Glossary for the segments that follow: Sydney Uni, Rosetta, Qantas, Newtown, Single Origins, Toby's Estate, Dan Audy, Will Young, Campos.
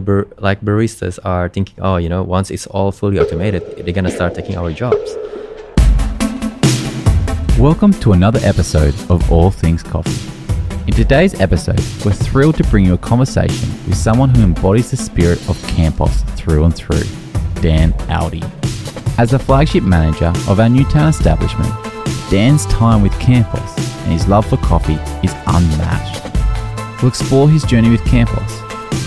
baristas are thinking, oh, you know, once it's all fully automated, they're going to start taking our jobs. Welcome to another episode of All Things Coffee. In today's episode, we're thrilled to bring you a conversation with someone who embodies the spirit of Campos through and through, Dan Audy. As the flagship manager of our Newtown establishment, Dan's time with Campos and his love for coffee is unmatched. We'll explore his journey with Campos,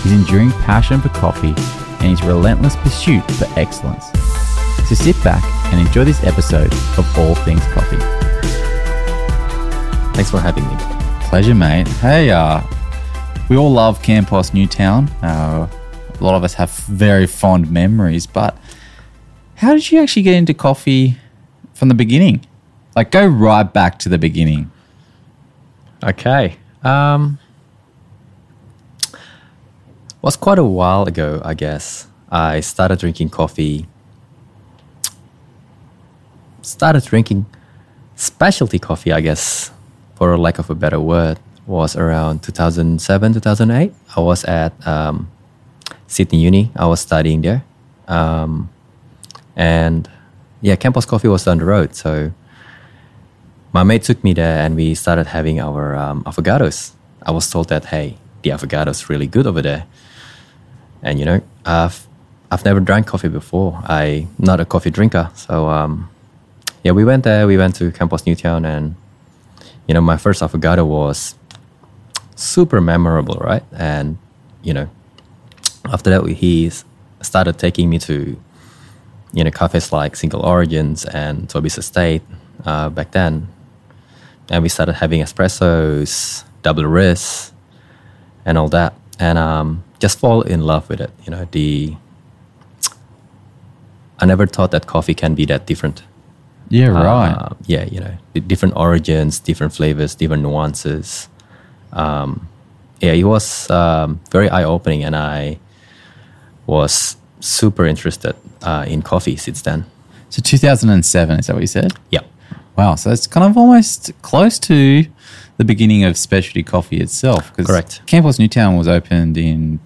his enduring passion for coffee, and his relentless pursuit for excellence. So sit back and enjoy this episode of All Things Coffee. Thanks for having me. Pleasure, mate. Hey, we all love Campos Newtown. A lot of us have very fond memories, but how did you actually get into coffee from the beginning? Like, go right back to the beginning. Okay. It was quite a while ago, I guess. I started drinking coffee. Started drinking specialty coffee, I guess, for lack of a better word, was around 2007, 2008. I was at Sydney Uni. I was studying there. And yeah, Campos Coffee was down the road. So my mate took me there and we started having our avocados. I was told that, hey, the avocado's really good over there. And, you know, I've never drank coffee before. I'm not a coffee drinker. So, yeah, we went there. We went to Campos Newtown and, you know, my first avocado was super memorable, right? And, you know, after that, he started taking me to, you know, cafes like Single Origins and Toby's Estate back then. And we started having espressos, double wrists, and all that. And just fall in love with it. You know, I never thought that coffee can be that different. Yeah, right. Yeah, you know, different origins, different flavors, different nuances. Yeah, it was very eye-opening, and I was super interested in coffee since then. So 2007, is that what you said? Yeah. Wow, so it's kind of almost close to the beginning of specialty coffee itself. Correct. Campos Newtown was opened in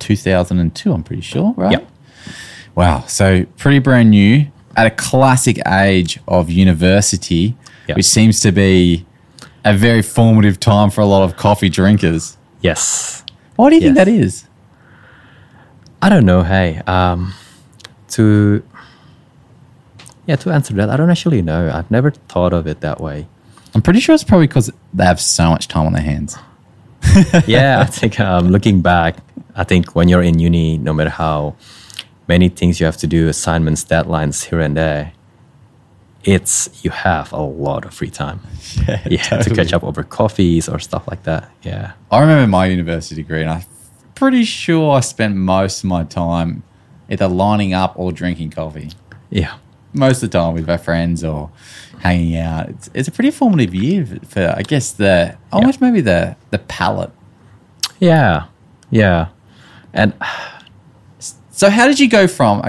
2002, I'm pretty sure, right? Yep. Wow, so pretty brand new at a classic age of university, yep, which seems to be a very formative time for a lot of coffee drinkers. Yes. Why do you think that is? I don't know, hey. To answer that, I don't actually know. I've never thought of it that way. I'm pretty sure it's probably because they have so much time on their hands. Yeah, I think looking back, I think when you're in uni, no matter how many things you have to do, assignments, deadlines here and there, you have a lot of free time. Yeah, totally. To catch up over coffees or stuff like that. Yeah, I remember my university degree, and I'm pretty sure I spent most of my time either lining up or drinking coffee. Yeah. Most of the time with my friends or hanging out. It's a pretty formative year for, I guess, almost maybe the palate. Yeah, yeah. And so how did you go from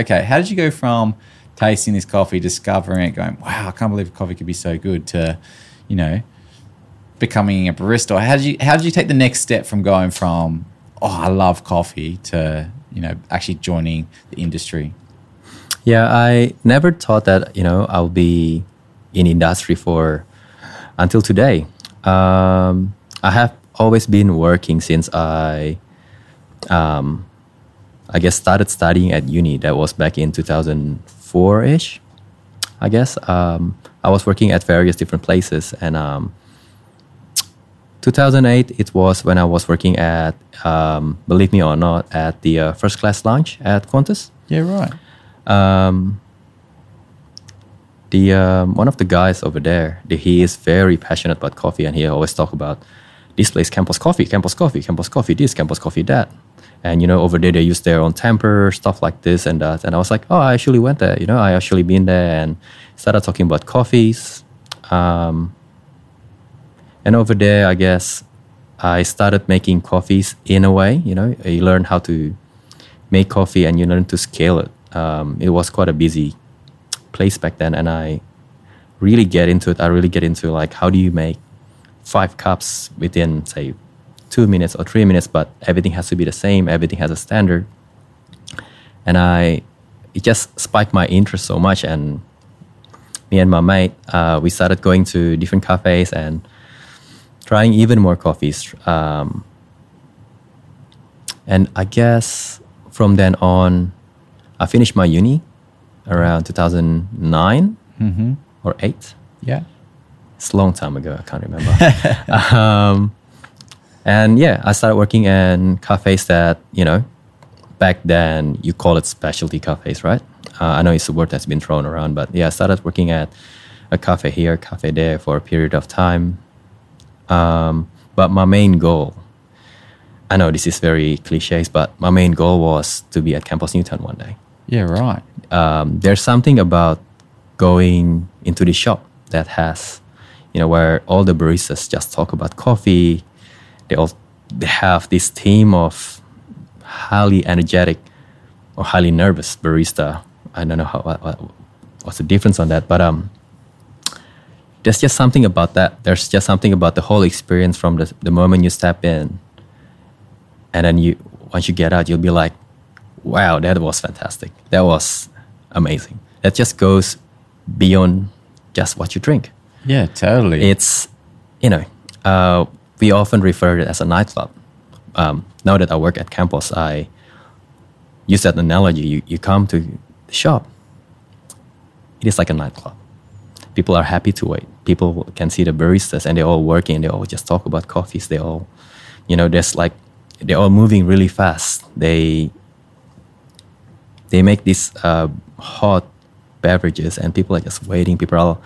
tasting this coffee, discovering it, going, wow, I can't believe coffee could be so good, to, you know, becoming a barista? How did you take the next step from going from, oh, I love coffee, to, you know, actually joining the industry? Yeah, I never thought that, you know, I'll be in industry until today. I have always been working since I guess, started studying at uni. That was back in 2004-ish, I guess. I was working at various different places. And 2008, it was when I was working at, believe me or not, at the first-class lounge at Qantas. Yeah, right. One of the guys over there, he is very passionate about coffee, and he always talk about this place, Campos Coffee, this, Campos Coffee, that. And, you know, over there they use their own temper, stuff like this and that. And I was like, oh, I actually went there, you know, I actually been there, and started talking about coffees. And over there, I guess, I started making coffees in a way, you know, you learn how to make coffee and you learn to scale it. It was quite a busy place back then, and I really get into like, how do you make 5 cups within, say, 2 minutes or 3 minutes, but everything has to be the same. Everything has a standard. And it just spiked my interest so much. And me and my mate, we started going to different cafes and trying even more coffees. And I guess from then on, I finished my uni around 2009 mm-hmm. or 8. Yeah. It's a long time ago. I can't remember. And yeah, I started working in cafes that, you know, back then you call it specialty cafes, right? I know it's a word that's been thrown around, but yeah, I started working at a cafe here, cafe there for a period of time. But my main goal, I know this is very cliches, but my main goal was to be at Campos Newtown one day. Yeah, right. There's something about going into the shop that has, you know, where all the baristas just talk about coffee. They have this team of highly energetic or highly nervous barista. I don't know what's the difference on that, but there's just something about that. There's just something about the whole experience from the moment you step in, and then once you get out, you'll be like, wow, that was fantastic. That was amazing. That just goes beyond just what you drink. Yeah, totally. It's, you know, we often refer to it as a nightclub. Now that I work at Campos, I use that analogy. You come to the shop. It is like a nightclub. People are happy to wait. People can see the baristas and they're all working. They all just talk about coffees. They all, you know, there's like, they're all moving really fast. They make these hot beverages and people are just waiting. People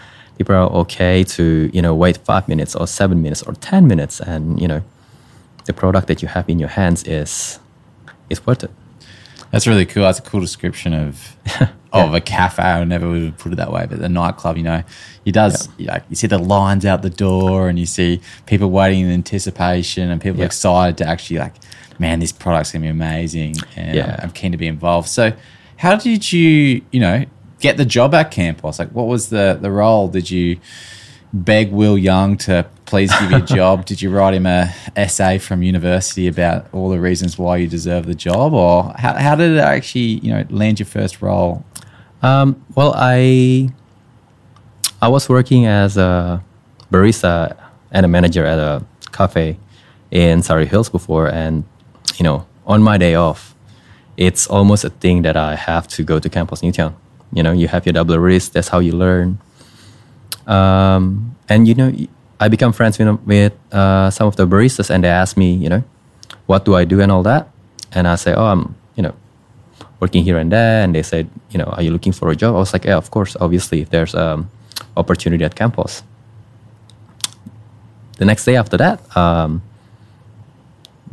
are okay to, you know, wait 5 minutes or 7 minutes or 10 minutes, and, you know, the product that you have in your hands is worth it. That's really cool. That's a cool description of of a cafe. I never would have put it that way, but the nightclub, you know, it does. Yeah. You see the lines out the door, and you see people waiting in anticipation, and people excited to actually like, man, this product's gonna be amazing, and I'm keen to be involved. So, how did you know, get the job at Campos? Like, what was the role? Did you beg Will Young to please give you a job? Did you write him an essay from university about all the reasons why you deserve the job? Or how did it actually, you know, land your first role? Well, I was working as a barista and a manager at a cafe in Surrey Hills before. And, you know, on my day off, it's almost a thing that I have to go to Campos Newtown. You know, you have your double wrist. That's how you learn. And, you know, I become friends with some of the baristas, and they ask me, you know, what do I do and all that? And I say, oh, I'm, you know, working here and there. And they said, you know, are you looking for a job? I was like, yeah, of course, obviously, if there's opportunity at Campos. The next day after that,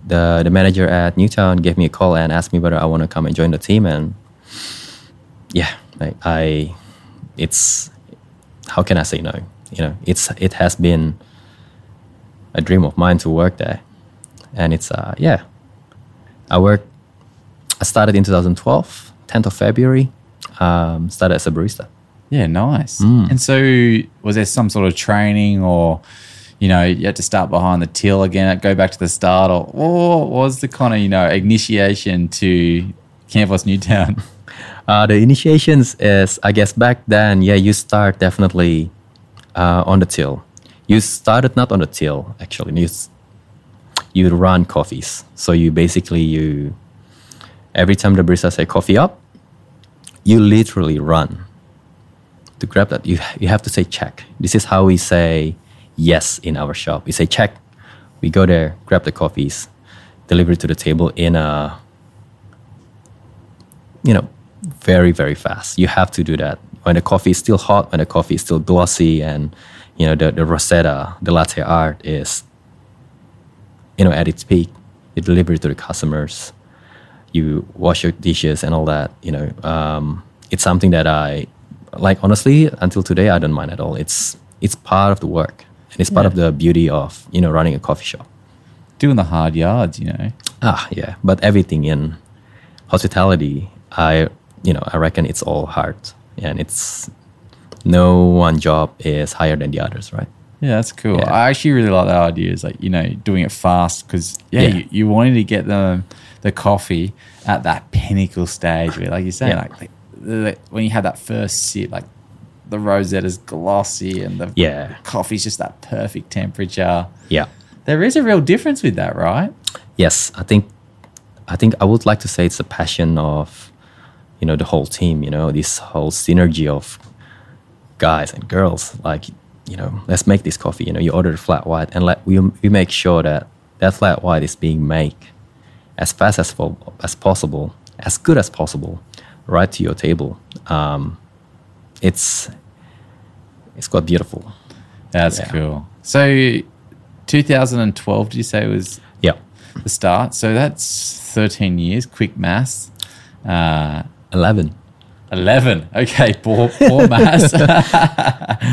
the manager at Newtown gave me a call and asked me whether I want to come and join the team. And yeah, it's how can I say no? You know, it has been a dream of mine to work there, and it's I started in 2012, 10th of February. Started as a barista. Yeah, nice. And so, was there some sort of training, or, you know, you had to start behind the till again, go back to the start, or what was the kind of, you know, initiation to Campos Newtown? The initiations is, I guess back then, yeah, you start definitely on the till. You started not on the till, actually. You run coffees. So you basically, every time the barista say coffee up, you literally run. To grab that, you have to say check. This is how we say yes in our shop. We say check. We go there, grab the coffees, deliver it to the table in a, you know, very, very fast. You have to do that. When the coffee is still hot, when the coffee is still glossy, and, you know, the Rosetta, the latte art is, you know, at its peak. You deliver it to the customers. You wash your dishes and all that, you know. It's something that I, like, honestly, until today, I don't mind at all. It's part of the work. And it's part of the beauty of, you know, running a coffee shop. Doing the hard yards, you know. Ah, yeah. But everything in hospitality, you know, I reckon it's all hard, and it's no one job is higher than the others, right? Yeah, that's cool. Yeah. I actually really like that idea, is like, you know, doing it fast, because you wanted to get the coffee at that pinnacle stage where, like you're saying, like when you have that first sip, like the rosetta's glossy and the coffee's just that perfect temperature. Yeah. There is a real difference with that, right? Yes. I think I would like to say it's the passion of, you know, the whole team, you know, this whole synergy of guys and girls, like, you know, let's make this coffee. You know, you order the flat white, and we make sure that flat white is being made as fast as possible, as good as possible, right to your table. It's quite beautiful. That's cool. So 2012, did you say, was the start? So that's 13 years, quick maths. 11. Okay, poor maths.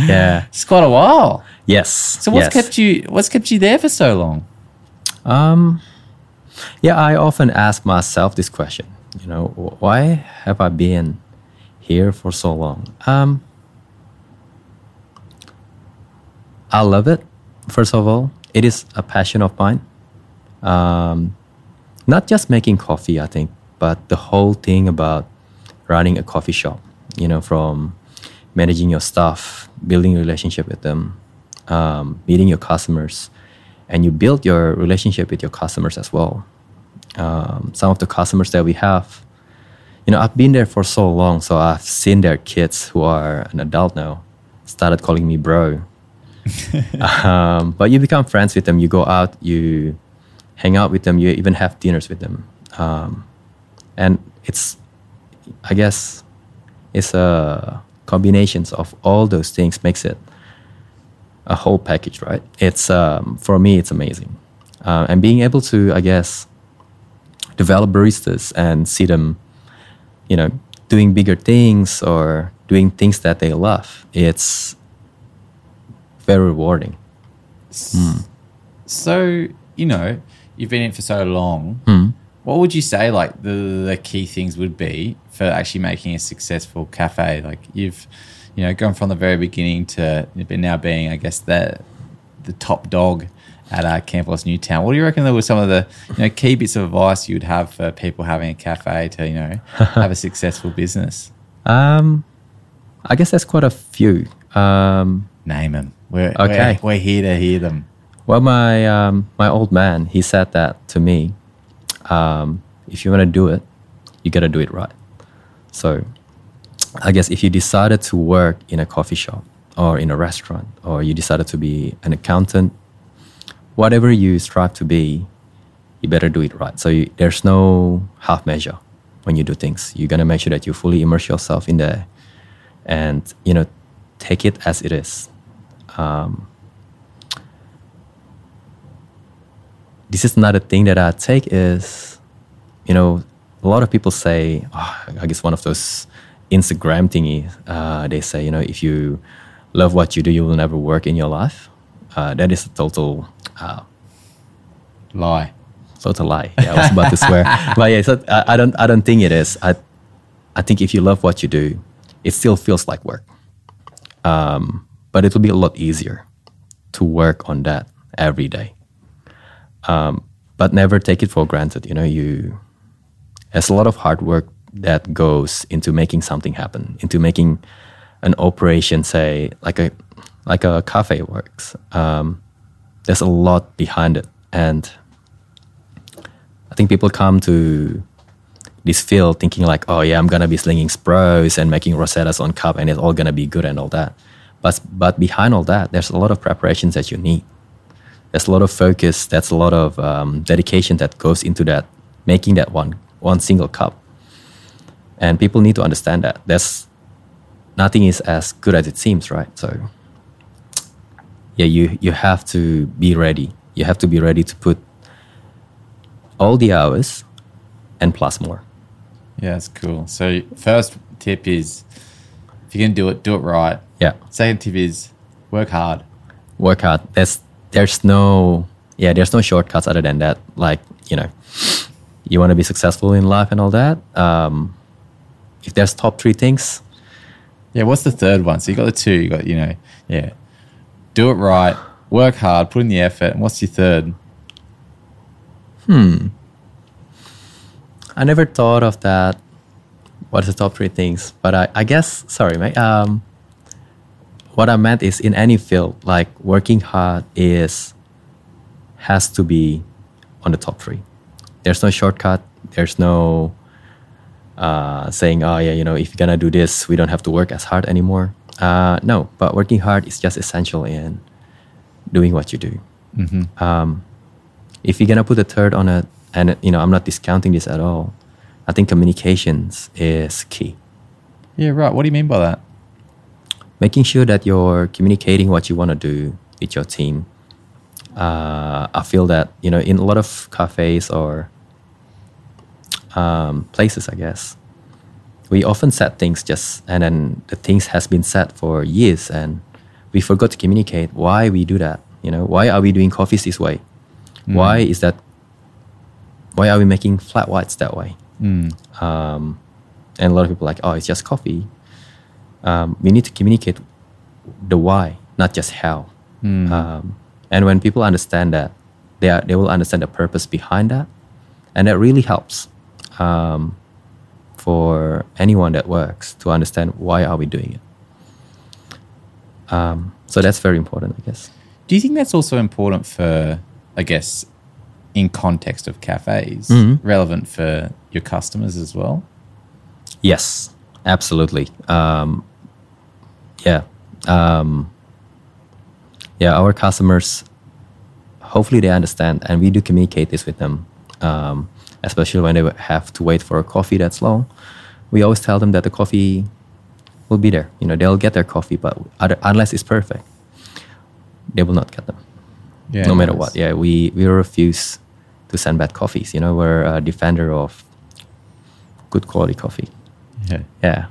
Yeah, it's quite a while. Yes. So what's kept you there for so long? I often ask myself this question. You know, why have I been here for so long? I love it. First of all, it is a passion of mine. Not just making coffee, I think, but the whole thing about running a coffee shop, you know, from managing your staff, building a relationship with them, meeting your customers, and you build your relationship with your customers as well. Some of the customers that we have, you know, I've been there for so long, so I've seen their kids who are an adult now started calling me bro. But you become friends with them, you go out, you hang out with them, you even have dinners with them. And it's, I guess, it's a combination of all those things makes it a whole package, right? It's for me, it's amazing. And being able to, I guess, develop baristas and see them, you know, doing bigger things or doing things that they love, it's very rewarding. So, you know, you've been in for so long. What would you say, like, the key things would be for actually making a successful cafe? Like, you've, you know, gone from the very beginning to now being, I guess, the top dog at Campos Newtown. What do you reckon were some of the, you know, key bits of advice you would have for people having a cafe to, you know, have a successful business? I guess there's quite a few. Name them. We're here to hear them. Well, my old man, he said that to me. If you want to do it, you got to do it right. So I guess if you decided to work in a coffee shop or in a restaurant, or you decided to be an accountant, whatever you strive to be, you better do it right. So there's no half measure when you do things. You're going to make sure that you fully immerse yourself in there and, you know, take it as it is. This is another thing that I take is, you know, a lot of people say, I guess one of those Instagram thingy, they say, you know, if you love what you do, you will never work in your life. That is a total lie. Total lie. Yeah, I was about to swear. But yeah, so I don't think it is. I think if you love what you do, it still feels like work. But it will be a lot easier to work on that every day. But never take it for granted. You know, there's a lot of hard work that goes into making something happen, into making an operation, say, like a cafe works. There's a lot behind it. And I think people come to this field thinking like, oh yeah, I'm going to be slinging spros and making rosettas on cup and it's all going to be good and all that. But behind all that, there's a lot of preparations that you need. There's a lot of focus. That's a lot of dedication that goes into that, making that one single cup. And people need to understand that. There's nothing is as good as it seems, right? So, yeah, you have to be ready. You have to be ready to put all the hours and plus more. Yeah, that's cool. So, first tip is if you can do it right. Yeah. Second tip is work hard. Work hard. There's no shortcuts other than that. Like, you know, you want to be successful in life and all that. If there's top three things. Yeah, what's the third one? So you got the two, you got, you know, yeah, do it right, work hard, put in the effort. And what's your third? I never thought of that. What's the top three things? But I guess, sorry, mate. What I meant is in any field, like working hard has to be on the top three. There's no shortcut. There's no saying, oh yeah, you know, if you're gonna do this, we don't have to work as hard anymore. No, but working hard is just essential in doing what you do. Mm-hmm. If you're gonna put a third on it, and you know, I'm not discounting this at all. I think communications is key. Yeah, right. What do you mean by that? Making sure that you're communicating what you want to do with your team. I feel that, you know, in a lot of cafes or places, I guess, we often set things and then the things has been set for years and we forgot to communicate why we do that. You know, why are we doing coffees this way? Mm. Why are we making flat whites that way? Mm. And a lot of people are like, oh, it's just coffee. We need to communicate the why, not just how. Mm. And when people understand that, they will understand the purpose behind that. And that really helps for anyone that works to understand why are we doing it. So that's very important, I guess. Do you think that's also important for, I guess, in context of cafes, mm-hmm. relevant for your customers as well? Yes, absolutely. Our customers, hopefully they understand, and we do communicate this with them, especially when they have to wait for a coffee that's long. We always tell them that the coffee will be there. You know, they'll get their coffee, but unless it's perfect, they will not get them. Yeah, no matter what. Yeah, we refuse to send bad coffees. You know, we're a defender of good quality coffee. Yeah. Yeah.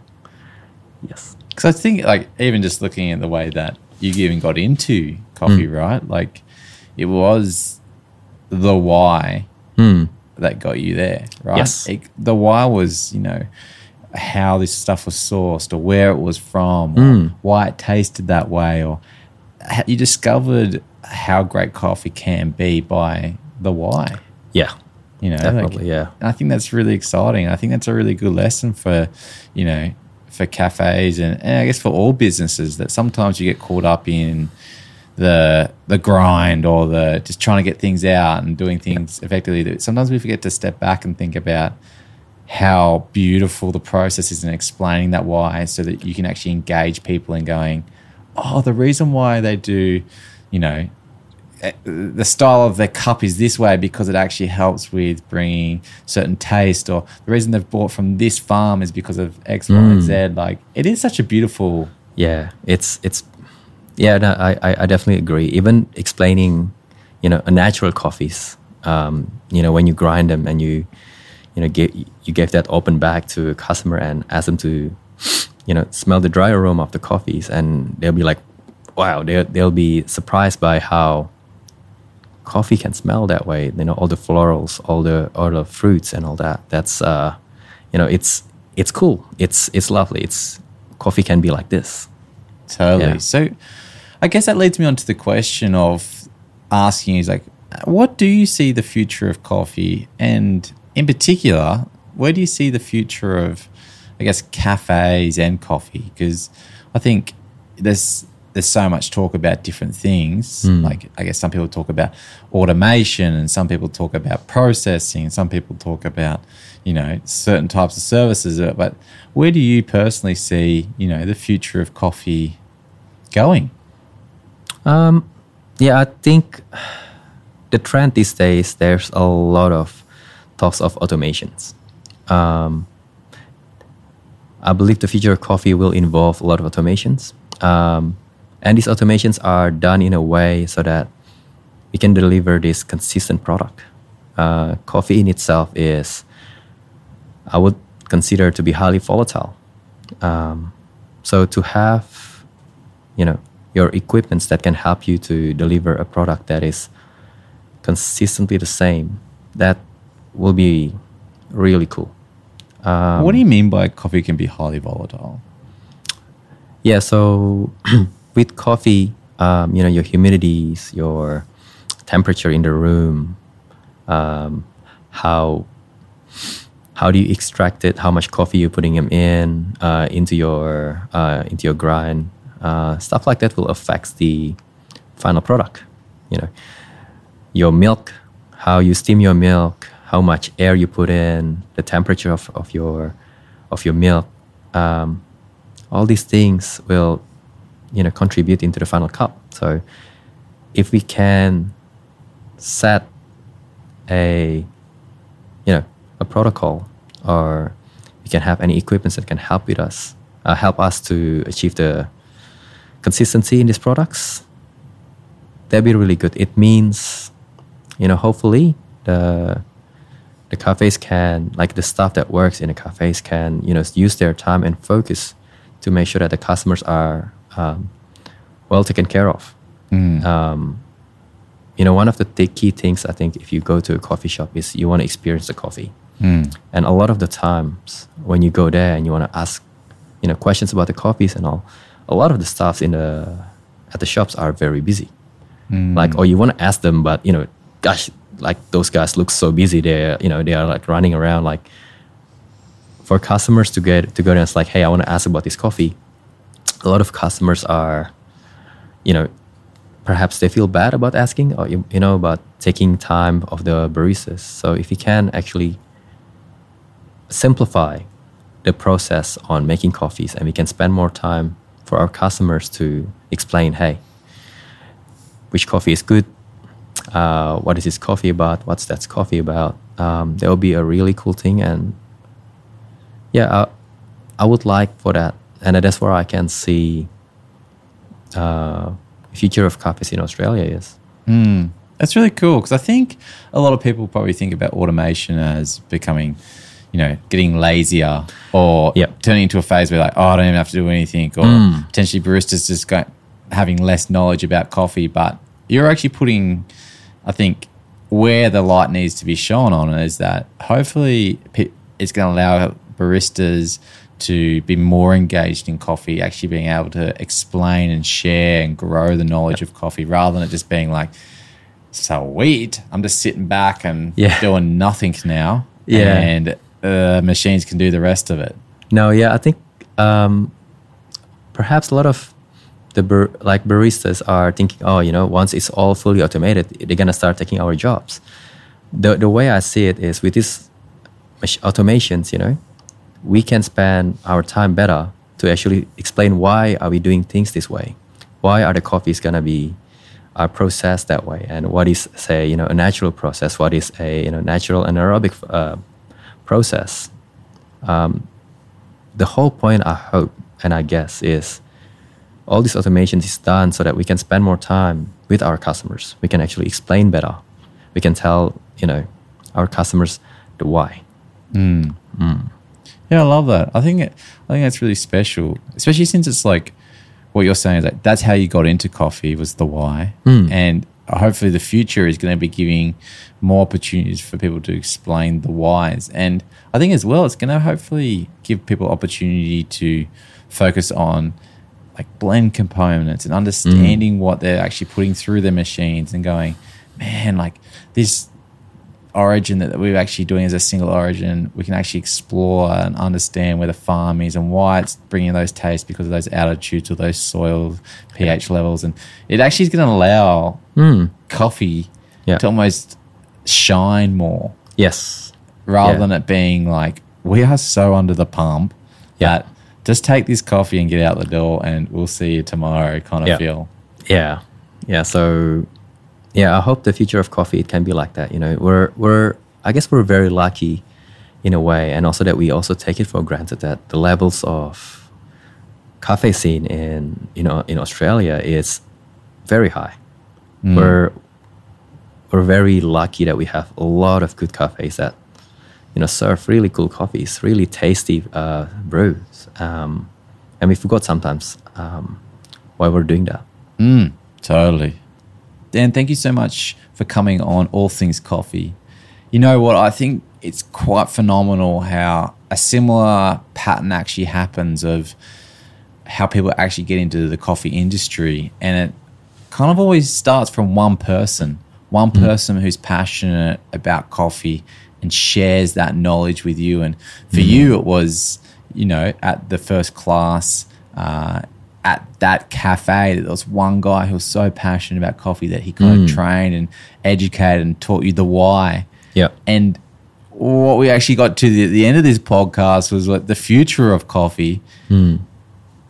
Yes. Because I think, like, even just looking at the way that you even got into coffee, right? Like, it was the why that got you there, right? Yes. The why was, you know, how this stuff was sourced or where it was from or why it tasted that way, or you discovered how great coffee can be by the why. Yeah. You know, definitely, like, yeah. And I think that's really exciting. I think that's a really good lesson for, you know, for cafes and I guess for all businesses, that sometimes you get caught up in the grind or the just trying to get things out and doing things effectively. Sometimes we forget to step back and think about how beautiful the process is and explaining that why, so that you can actually engage people in going, oh, the reason why they do, you know, the style of their cup is this way because it actually helps with bringing certain taste, or the reason they've bought from this farm is because of X, Y, and Z. Like, it is such a beautiful... Yeah, it's yeah, no, I definitely agree. Even explaining, you know, natural coffees, you know, when you grind them and you gave that open bag to a customer and asked them to, you know, smell the dry aroma of the coffees, and they'll be like, wow, they'll be surprised by how coffee can smell that way. You know, all the florals, all the fruits and all that. That's, you know, it's cool. It's lovely. It's coffee can be like this. Totally. Yeah. So I guess that leads me on to the question of asking you, like, what do you see the future of coffee? And in particular, where do you see the future of, I guess, cafes and coffee? Because I think there's so much talk about different things. Like, I guess some people talk about automation, and some people talk about processing, and some people talk about, you know, certain types of services. But where do you personally see, you know, the future of coffee going? Yeah, I think the trend these days, there's a lot of talks of automations. I believe the future of coffee will involve a lot of automations. And these automations are done in a way so that we can deliver this consistent product. Coffee in itself is, I would consider to be highly volatile. So to have, you know, your equipments that can help you to deliver a product that is consistently the same, that will be really cool. What do you mean by coffee can be highly volatile? Yeah, so with coffee, you know, your humidities, your temperature in the room, how do you extract it, how much coffee you're putting them in into your grind, stuff like that will affect the final product. You know, your milk, how you steam your milk, how much air you put in, the temperature of your milk, all these things will, you know, contribute into the final cup. So if we can set a protocol, or we can have any equipment that can help with us, to achieve the consistency in these products, that'd be really good. It means, you know, hopefully the cafes can, like the staff that works in the cafes can, you know, use their time and focus to make sure that the customers are well taken care of. You know, one of the key things, I think, if you go to a coffee shop is you want to experience the coffee. And a lot of the times when you go there and you want to ask, you know, questions about the coffees and all, a lot of the staffs at the shops are very busy. Like, or you want to ask them, but, you know, gosh, like those guys look so busy. They're, you know, they are like running around. Like, for customers to go there, it's like, hey, I want to ask about this coffee. A lot of customers are, you know, perhaps they feel bad about asking, or, you know, about taking time of the baristas. So if you can actually simplify the process on making coffees, and we can spend more time for our customers to explain, hey, which coffee is good, what is this coffee about, what's that coffee about, that will be a really cool thing. And yeah, I would like for that. And that's where I can see the future of cafes in Australia is. That's really cool, because I think a lot of people probably think about automation as becoming, you know, getting lazier, or turning into a phase where, like, oh, I don't even have to do anything, or potentially baristas just having less knowledge about coffee. But you're actually putting, I think, where the light needs to be shone on is that hopefully it's going to allow baristas to be more engaged in coffee, actually being able to explain and share and grow the knowledge of coffee, rather than it just being like, sweet, I'm just sitting back and doing nothing now, and machines can do the rest of it. No, yeah, I think perhaps a lot of the baristas are thinking, oh, you know, once it's all fully automated, they're going to start taking our jobs. The way I see it is, with these automations, you know, we can spend our time better to actually explain why are we doing things this way, why are the coffees going to be processed that way, and what is, say, you know, a natural process, what is a, you know, natural anaerobic process. The whole point, I hope and I guess, is all these automations is done so that we can spend more time with our customers. We can actually explain better. We can tell, you know, our customers the why. Yeah, I love that. I think that's really special, especially since it's like what you're saying is like that's how you got into coffee, was the why. And hopefully the future is going to be giving more opportunities for people to explain the whys. And I think as well, it's going to hopefully give people opportunity to focus on like blend components and understanding what they're actually putting through their machines, and going, man, like this origin that we're actually doing as a single origin, we can actually explore and understand where the farm is and why it's bringing those tastes because of those altitudes or those soil pH levels. And it actually is going to allow coffee to almost shine more. Yes. Rather than it being like, we are so under the pump that just take this coffee and get out the door and we'll see you tomorrow kind of feel. So... yeah, I hope the future of coffee, it can be like that. You know, I guess we're very lucky in a way, and also that we also take it for granted that the levels of cafe scene in, you know, in Australia is very high. We're very lucky that we have a lot of good cafes that, you know, serve really cool coffees, really tasty brews, and we forgot sometimes why we're doing that. Totally. Dan, thank you so much for coming on All Things Coffee. You know what? I think it's quite phenomenal how a similar pattern actually happens of how people actually get into the coffee industry. And it kind of always starts from one person who's passionate about coffee and shares that knowledge with you. And for you, it was, you know, at the first class, at that cafe, there was one guy who was so passionate about coffee that he kind of trained and educated and taught you the why. Yeah. And what we actually got to the end of this podcast was like the future of coffee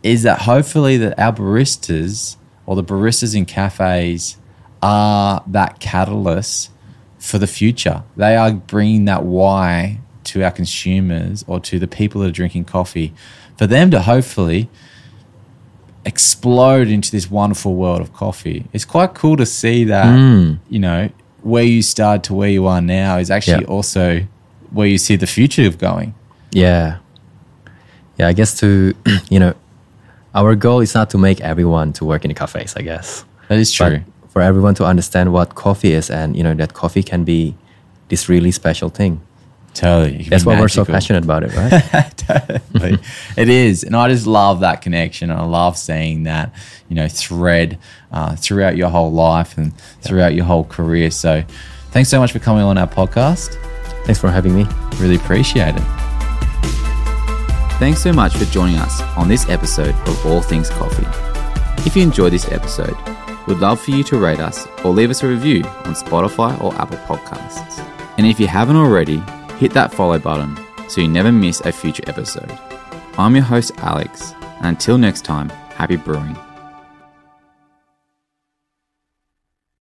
is that hopefully that our baristas or the baristas in cafes are that catalyst for the future. They are bringing that why to our consumers or to the people that are drinking coffee for them to hopefully explode into this wonderful world of coffee. It's quite cool to see that, you know, where you started to where you are now is actually also where you see the future of going. Yeah. Yeah, I guess to, you know, our goal is not to make everyone to work in the cafes, I guess. That is true. But for everyone to understand what coffee is and, you know, that coffee can be this really special thing. Totally. That's why we're so passionate about it, right? Totally. It is. And I just love that connection. I love seeing that, you know, thread throughout your whole life and throughout your whole career. So thanks so much for coming on our podcast. Thanks for having me. Really appreciate it. Thanks so much for joining us on this episode of All Things Coffee. If you enjoyed this episode, we'd love for you to rate us or leave us a review on Spotify or Apple Podcasts. And if you haven't already, hit that follow button so you never miss a future episode. I'm your host, Alex, and until next time, happy brewing.